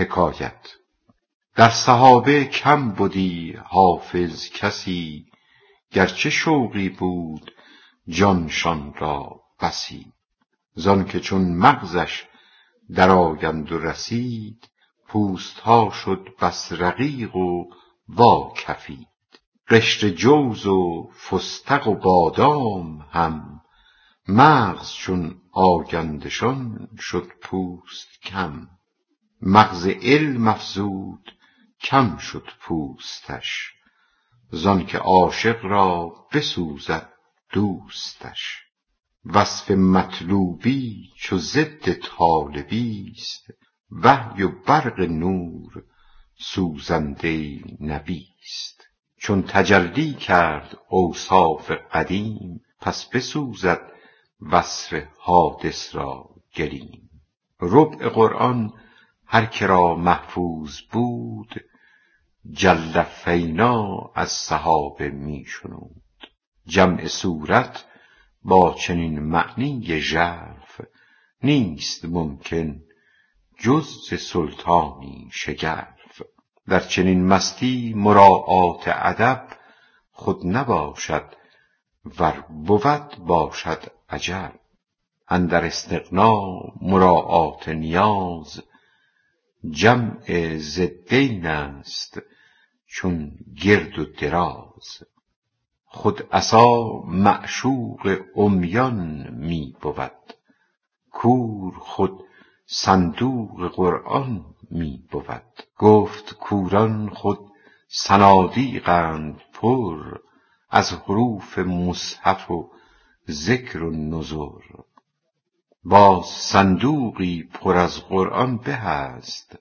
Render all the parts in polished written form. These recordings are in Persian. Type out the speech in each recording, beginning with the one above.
حکایت در صحابه کم بودی حافظ کسی، گرچه شوقی بود جانشان را بسی. زان که چون مغزش در آیند و رسید، پوستها شد بس رقیق و واکفید. قشر جوز و فستق و بادام هم، مغز چون آیندشان شد پوست کم. مغز علم افزود کم شد پوستش، زان که عاشق را بسوزد دوستش. وصف مطلوبی چو ضد طالبی است، وحی و برق نور سوزنده نبی است. چون تجلی کرد اوصاف قدیم، پس بسوزد وصف حادث را گلیم. ربع قرآن هر که را محفوظ بود، جل فینا از صحابه می شنود. جمع صورت با چنین معنی ژرف، نیست ممکن جز سلطانی شگرف. در چنین مستی مراعات ادب خود نباشد، ور بود باشد عجب. اندر استغنا مراعات نیاز، جمع ضدین است چون گرد و دراز. خود عصا معشوق عمیان می بود، کور خود صندوق قرآن می بود. گفت کوران خود صنادیقند پر، از حروف مصحف و ذکر و نذر. باز صندوقی پر از قرآن به است،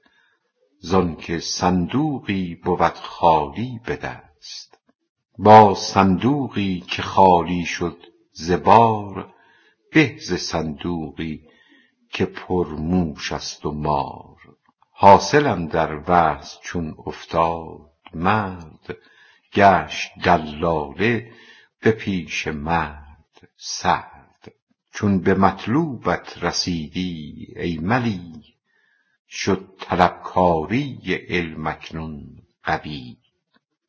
زان که صندوقی بود خالی به دست. باز صندوقی که خالی شد ز بار، به ز صندوقی که پرموش است و مار. حاصلم در وعظ چون افتاد مرد، گشت دلاله به پیش مرد سرد. چون به مطلوبت رسیدی ای ملی، شد طلبکاری علم اکنون قوی.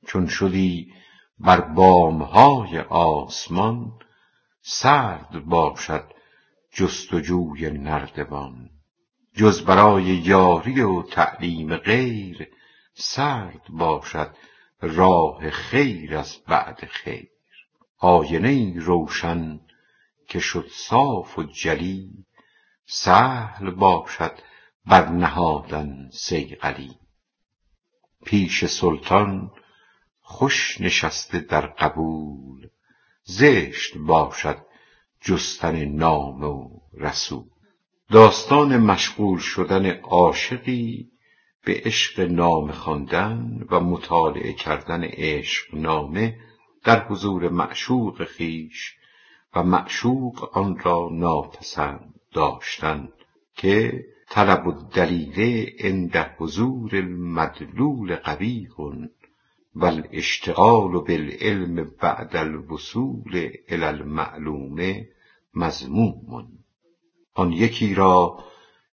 چون شدی بر بامهای آسمان، سرد باشد جستجوی نردبان. جز برای یاری و تعلیم غیر، سرد باشد راه خیر از بعد خیر. آینه روشن که شد صاف و جلی، سهل باشد بر نهادن صیقلی. پیش سلطان خوش نشسته در قبول، زشت باشد جستن نام و رسول. داستان مشغول شدن عاشقی به عشق نام خواندن و مطالعه کردن عشق نامه در حضور معشوق خویش و معشوق آن را ناپسند داشتن، که طلب الدلیل عند حضور المدلول قبیح و الاشتغال بالعلم بعد الوصول الی المعلوم مذموم. آن یکی را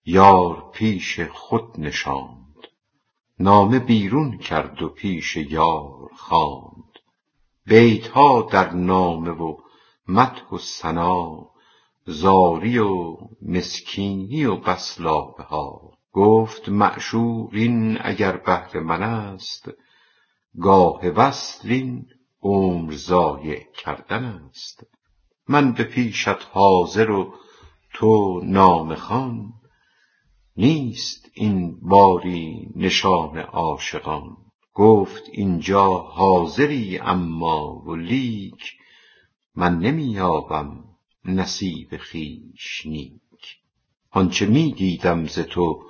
یار پیش خود نشاند، نامه بیرون کرد و پیش یار خواند. بیتها در نامه و مدح و ثنا، زاری و مسکینی و بس لابه ها. گفت معشوق این اگر بهر من است، گاه وصل این عمر ضایع کردن است. من به پیشت حاضر و تو نامه خوان، نیست این باری نشان عاشقان. گفت اینجا حاضری اما و لیک، من نمی‌یابم نصیب خویش نیک. آنچه می دیدم ز تو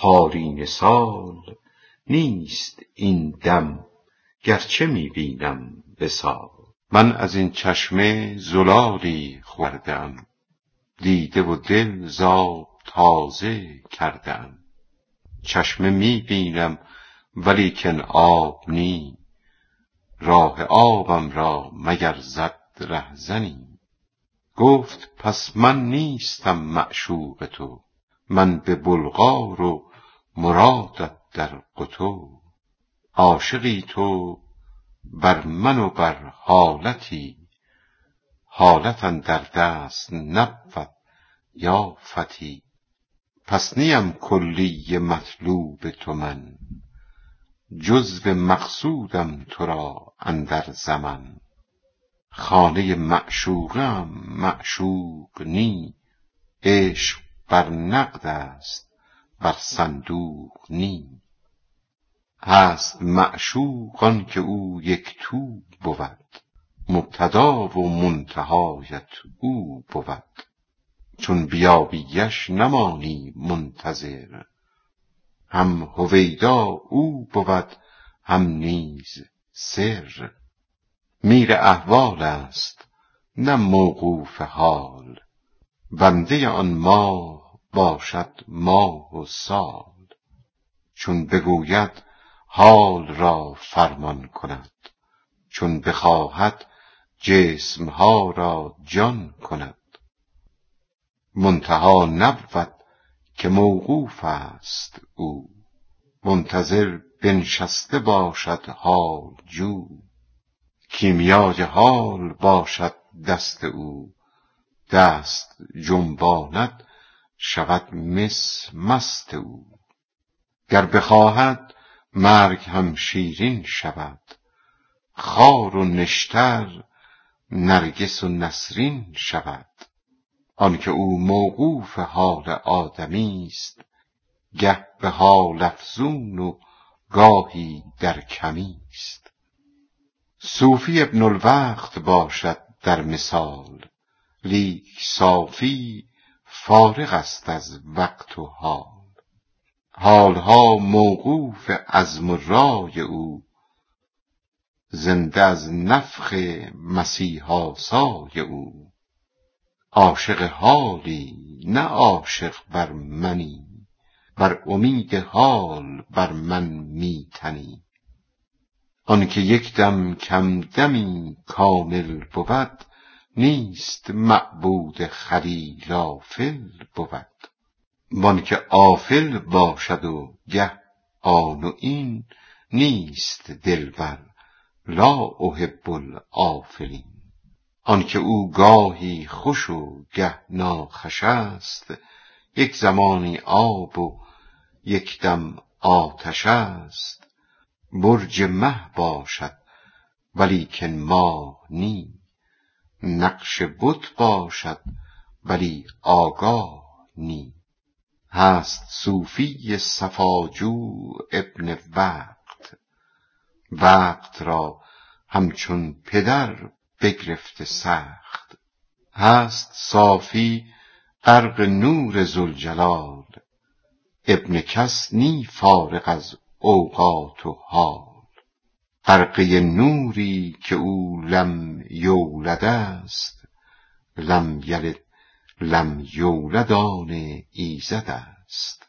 قارین سال، نیست این دم گرچه می بینم وصال. من از این چشمه زلالی خوردم، دیده و دل زاب تازه کردم. چشمه می بینم ولیکن آب نی، راه آبم را مگر زد رهزنی. گفت پس من نیستم معشوق تو، من به بلغار و مرادت در قتو، عاشقی تو بر من و بر حالتی، حالتن در دست نبود یا فتی. پس نیم کلی مطلوب تو من، جزو مقصودم تو را اندر زمن. خانه معشوقم معشوق نی، عشق بر نقد است بر صندوق نی. هست معشوق آن که او یک تو بود، مبتدا و منتهایت او بود. چون بیابیش نمانی منتظر، هم هویدا او بود هم نیز سر. میر احوال است نه موقوف حال، بنده آن ماه باشد ماه و سال. چون بگوید حال را فرمان کند، چون بخواهد جسمها را جان کند. منتها نبود که موقوف است او، منتظر بنشسته باشد حال جو. کیمیای حال باشد دست او، دست جنباند شود مس مست او. گر بخواهد مرگ هم شیرین شود، خار و نشتر نرگس و نسرین شود. آنکه او موقوف حال آدمی است، گه به حال افزون و گاهی در کمی است. صوفی ابن الوقت باشد در مثال، لیک صافی فارغ است از وقت و حال. حالها موقوف عزم و رای او، زنده از نفخ مسیحا سای او. عاشق حالی نه عاشق بر منی، بر امید حال بر من می تنی. آنکه یک دم کم دمی کامل بود، نیست معبود خلیل آفل بود. وانکه آفل باشد و گه آن و این، نیست دلبر لا احب الآفلین. آنکه او گاهی خوش و گه ناخوش است، یک زمانی آب و یک دم آتش است. برج مه باشد ولیکن ماه نی، نقش بت باشد ولی آگاه نی. هست صوفی صفاجو ابن وقت، وقت را همچون پدر بگرفته سخت. هست صافی غرق نور ذوالجلال، ابن کس نی فارغ از اوقات و حال. غرقه نوری که او لم یولد است، لم یلد لم یولد آن ایزد است.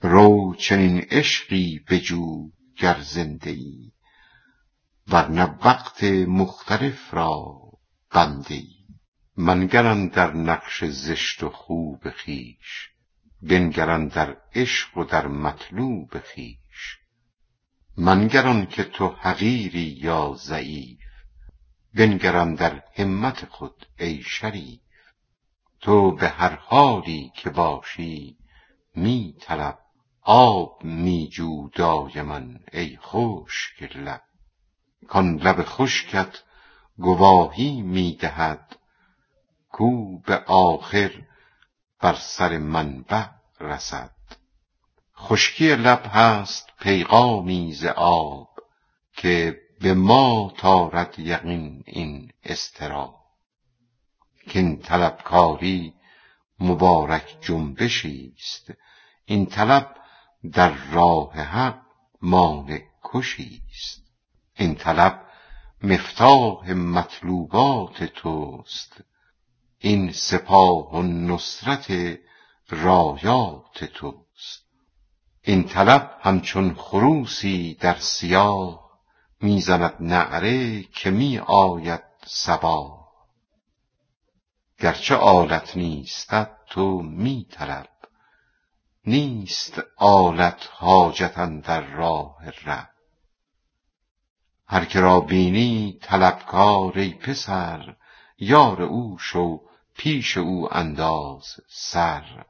رو چنین عشقی بجو گر زنده ای، ورنه وقت مختلف را بنده ای. منگرم در نقش زشت و خوب خویش، بنگرم در عشق و در مطلوب خویش. منگرم که تو حقیری یا ضعیف، بنگرم در همت خود ای شریف. تو به هر حالی که باشی می طلب، آب می جو دایما ای خشک لب. کان لب خشکت گواهی می دهد، کو به آخر بر سر منبع رسد. خشکی لب هست پیغامی ز آب، که به ما تارد یقین این اضطراب. کین طلبکاری مبارک جنبشی است، این طلب در راه حق مانع کشی است. این طلب مفتاح مطلوبات توست، این سپاه و نصرت رایات توست. این طلب همچون خروسی در سیاه، میزند نعره که می آید صبا. گرچه آلت نیستت تو می طلب، نیست آلت حاجتن در راه ره. هر که را بینی طلبکار ای پسر، یار او شو پیش او انداز سر.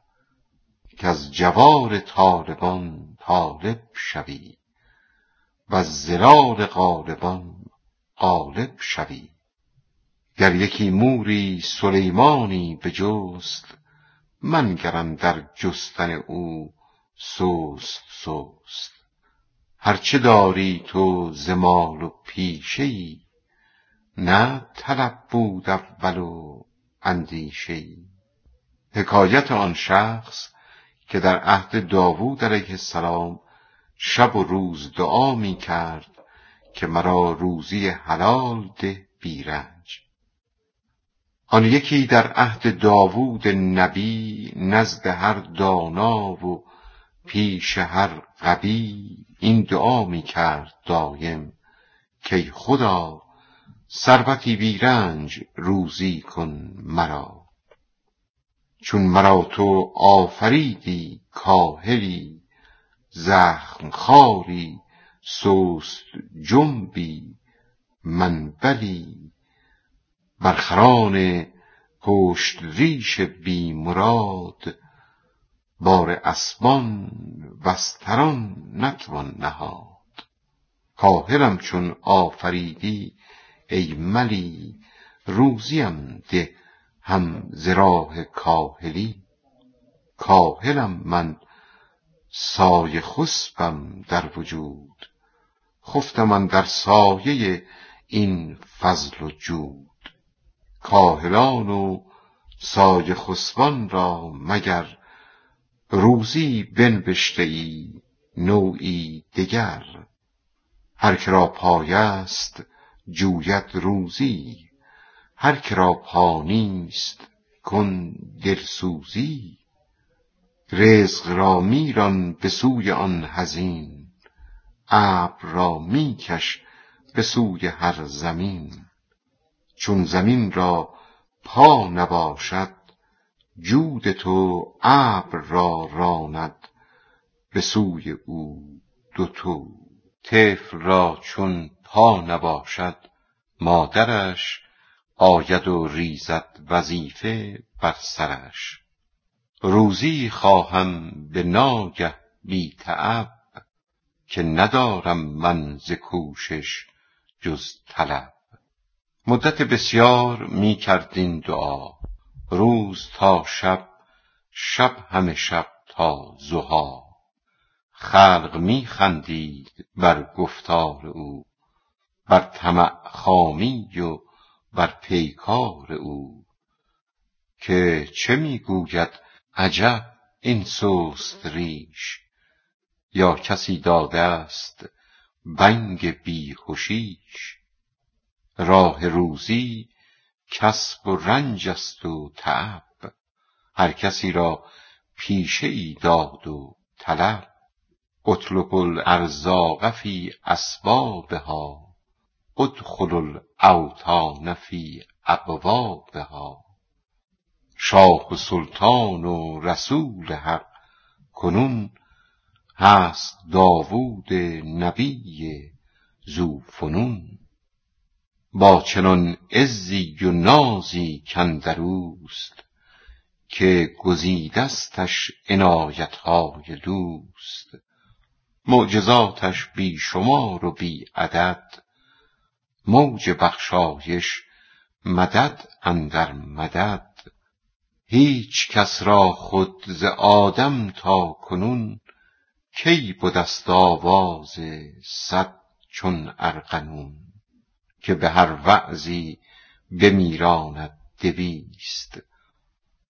که از جوار طالبان طالب شوی، و از زلال غالبان غالب شوی. گر یکی موری سلیمانی بجست، من گرم در جستن او سوست سوست. هرچه داری تو ز مال و پیشه‌ای، نه طلب بود اول و اندیشه‌ای. حکایت آن شخص که در عهد داوود علیه السلام شب و روز دعا می کرد که مرا روزی حلال ده بی رنج. آن یکی در عهد داوود نبی، نزد هر دانا و پیش هر قوی، این دعا می کرد دایم که ای خدا، ثروتی بی رنج روزی کن مرا. چون مرا تو آفریدی کاهلی، زخم خاری سوست جنبی، من بلی برخران پشت ریش بی مراد، بار اسبان وستران نتوان نهاد. کاهلم چون آفریدی ای ملی، روزیم ده هم ز راه کاهلی. کاهلم من سایه خسبم در وجود، خفتم اندر سایه این فضل و جود. کاهلان و سایه خسبان را مگر، روزی بنبشته ای نوعی دگر. هر که را پای است جوید روزی، هر که را پا نیست کن دلسوزی. رزق را میران به سوی آن حزین، ابر را میکش به سوی هر زمین. چون زمین را پا نباشد، جود تو ابر را راند به سوی او دوتو. طفل را چون پا نباشد، مادرش آید و ریزد وظیفه بر سرش. روزی خواهم به ناگه بی تعب، که ندارم من ز کوشش جز طلب. مدت بسیار می کرد این دعا، روز تا شب، شب همه شب تا ضحی. خلق می خندید بر گفتار او، بر طمع خامی و بر پیکار او. که چه می گوید عجب این سست ریش، یا کسی داده است بنگ بیهوشیش. راه روزی کسب و رنج است و تعب، هر کسی را پیشه ای داد و طلب. اطلب الارزاق فی اسبابها، ادخل الاوطان فی ابوابها. شاه و سلطان و رسول حق کنون، هست داوود نبی ذوفنون. با چنان عزی و نازی کاندروست، که گزیدستش عنایتهای دوست. معجزاتش بی شمار و بی عدد، موج بخشایش مدد اندر مدد. هیچ کس را خود ز آدم تا کنون، کی بدست آواز صد چون ارغنون. که به هر وعظی بمیراند 200،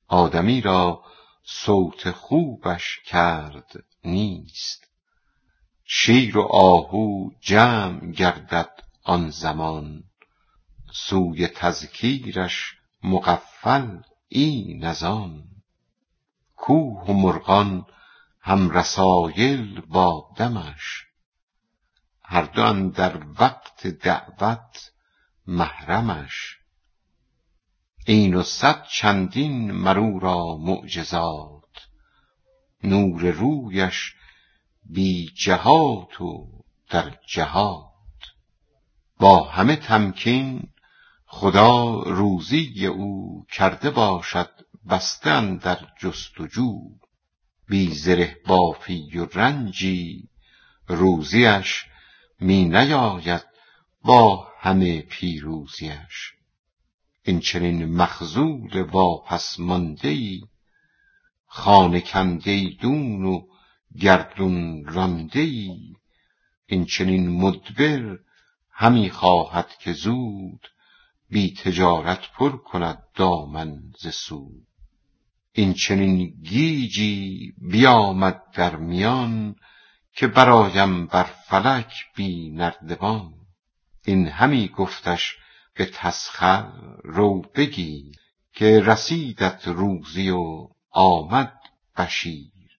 آدمی را صوت خوبش کرد نیست. شیر و آهو جمع گردد آن زمان، سوی تذکیرش مغفل این از آن. کوه و مرغان هم رسایل با دمش، هر دو اندر وقت دعوت محرمش. این و صد چندین مر او را معجزات، نور رویش بی جهات و در جهات. با همه تمکین خدا روزی او کرده باشد بستن در جستجو، بی زره بافی و رنجی روزیش می نیاید با همه پیروزیش. این چنین مخزود واپس مانده‌ای، خانه کنده‌ای دون و گردون رانده‌ای، این چنین مدبر همی خواهد که زود، بی تجارت پر کند دامن ز سود. این چنین گیجی بیامد در میان، که برایم بر فلک بی نردبان. این همی گفتش به تسخر رو بگیر، که رسیدت روزی و آمد بشیر.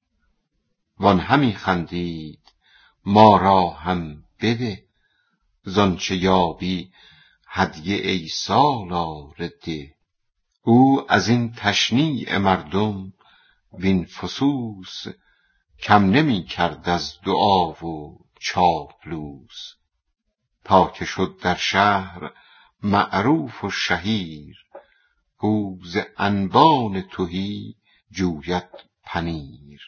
وان همی خندید ما را هم بده، زانچه یابی هدیه ای سالار ده. او از این تشنیع مردم وین فسوس، کم نمی کرد از دعا و چاپلوس. تا که شد در شهر معروف و شهیر، گوز انبان تهی جوید پنیر.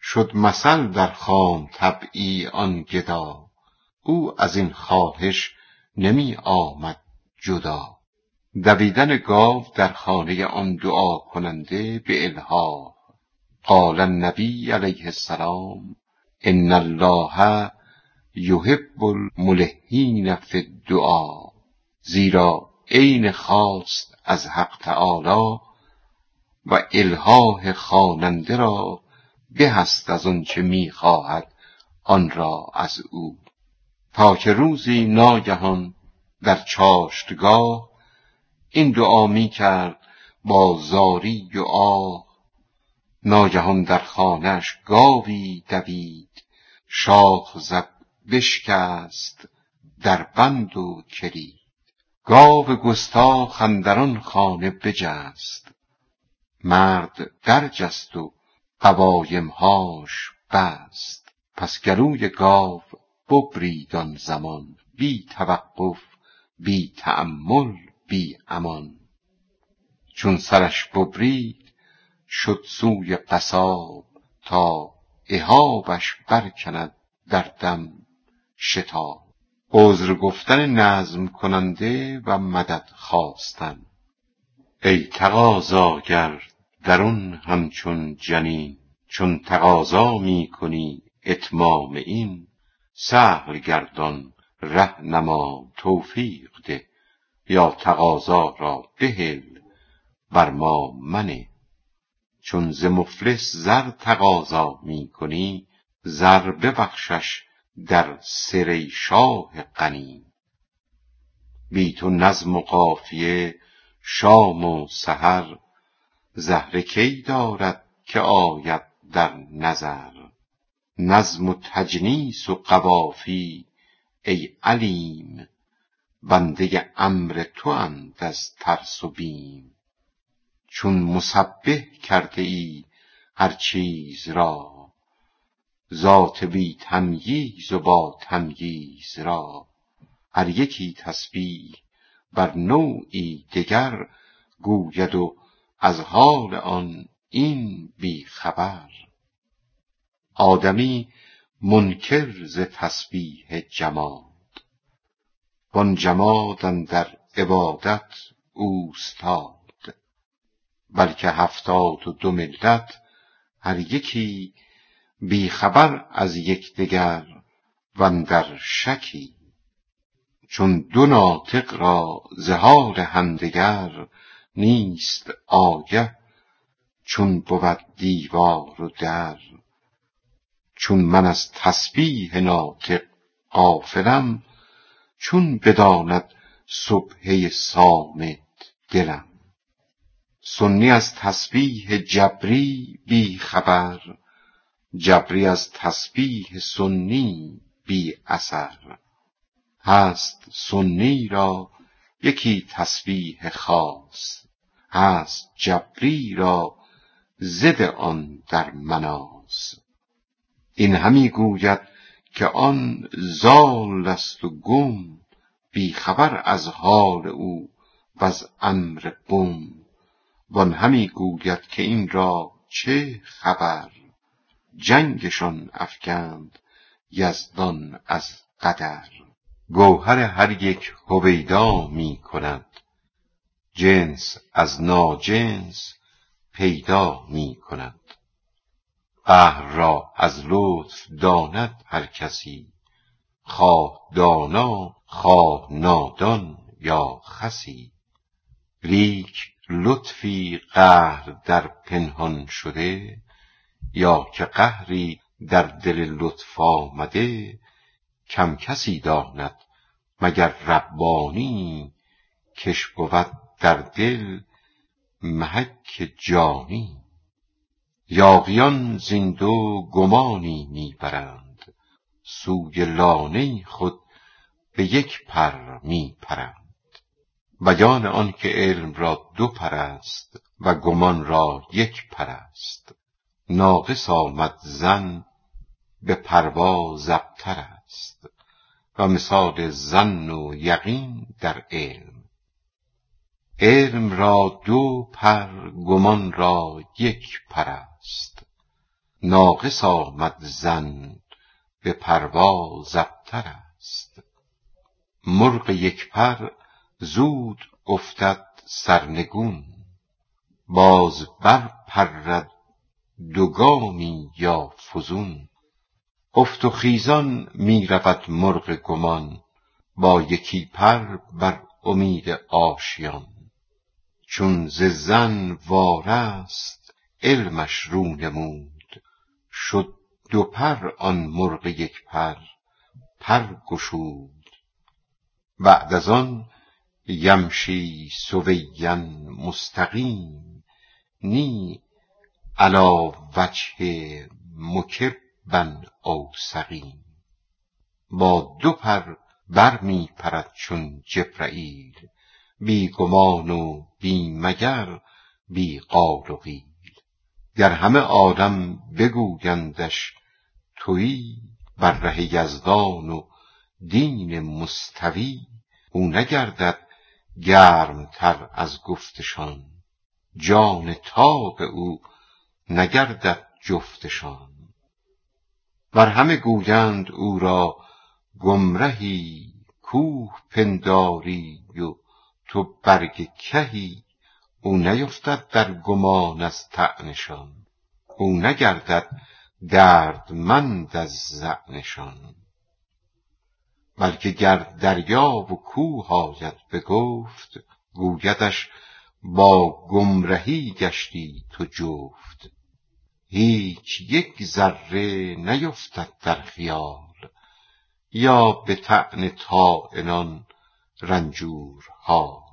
شد مثل در خام طبعی آن گدا، او از این خواهش نمی آمد جدا. دویدن گاو در خانه آن دعا کننده به الها، قال النبی علیه السلام ان الله یحب الملحین فی الدعاء، زیرا عین خواست از حق تعالی و الحاح خواننده را به هست از آن چه می خواهد آن را از او. تا که روزی ناگهان در چاشتگاه، این دعا می کرد با زاری و آه. ناگهان در خانه‌اش گاوی دوید، شاخ زد بشکست در بند و کلید. گاو گستاخ اندر آن خانه بجست، مرد در جست و قوایمهاش بست. پس گلوی گاو ببرید آن زمان، بی توقف بی تأمل بی امان. چون سرش ببرید شد سوی قصاب، تا اهابش برکند در دم شتاب. عذر گفتن نظم کننده و مدد خواستن. ای تقاضاگر درون همچون جنین، چون تقاضا می کنی اتمام این، سهل گردان ره نما توفیق ده، یا تقاضا را بهل بر ما منه. چون ز مفلس زر تقاضا می کنی، زر ببخشش در سری شاه غنی. بی تو نظم و قافیه شام و سحر، زهره کی دارد که آید در نظر. نظم و تجنیس و قوافی ای علیم، بنده امر تو اند از ترس و بیم. چون مسبح کرده ای هر چیز را، ذات بی تمییز و با تمییز را. هر یکی تسبیح بر نوعی دگر، گوید و از حال آن این بی خبر. آدمی منکر ز تسبیح جماد، وان جماد اندر عبادت اوستاد. بلکه 72 ملت هر یکی، بی خبر از یکدیگر و اندر شکی. چون دو ناطق را ز حال همدیگر، نیست آگه چون بود دیوار و در. چون من از تسبیح ناطق غافلم، چون بداند سبحه صامت دلم. سنی از تسبیح جبری بی خبر، جبری از تسبیح سنی بی اثر. هست سنی را یکی تسبیح خاص، هست جبری را ضد آن در مناس. باز. این همی گوید که آن زال است و گم، بیخبر از حال او و از امر بم. وان همی گوید که این را چه خبر، جنگشان افکند یزدان از قدر. گوهر هر یک هویدا می کند، جنس از ناجنس پیدا می کند. قهر را از لطف داند هر کسی، خواه دانا خواه نادان یا خسی. لیک لطفی قهر در پنهان شده، یا که قهری در دل لطف آمده. کم کسی داند مگر ربانی، کش بود در دل محک جانی. یاغیان زین دو گمانی میبرند، سوی لانه خود به یک پر میپرند. بیان آن که علم را دو پر است و گمان را یک پر است. ناقص آمد ظن به پرواز ابتر است، و مثال ظن و یقین در علم. علم را دو پر، گمان را یک پر است. ناقص آمد ظن به پرواز ابتر است. مرغ یک پر زود افتد سرنگون، باز بر پرد دوگامی یا فزون. افت و خیزان می رود مرغ گمان، با یکی پر بر امید آشیان. چون ز ظن وارست علمش رو نمود، شد دو پر آن مرغ یک پر، پر گشود. بعد از آن یمشی سویا مستقیم، نی علی وجه مکبا او سقیم. با دو پر بر می پرد چون جبرئیل، بی گمان و بی مگر بی قال و قیل. گر همه آدم بگویندش تویی، بر ره یزدان و دین مستوی. او نگردد گرمتر از گفتشان، جان تاب او نگردد جفتشان. ور همه گویند او را گمرهی، کوه پنداری و تو برگ کهی. او نیفتد در گمان از طعنشان، او نگردد دردمند از زعنشان. بلکه گر دریا و کوه آید بگفت، گویدش با گمرهی گشتی تو جفت. هیچ یک ذره نیفتد در خیال، یا به طعن طاعنان رنجور ها.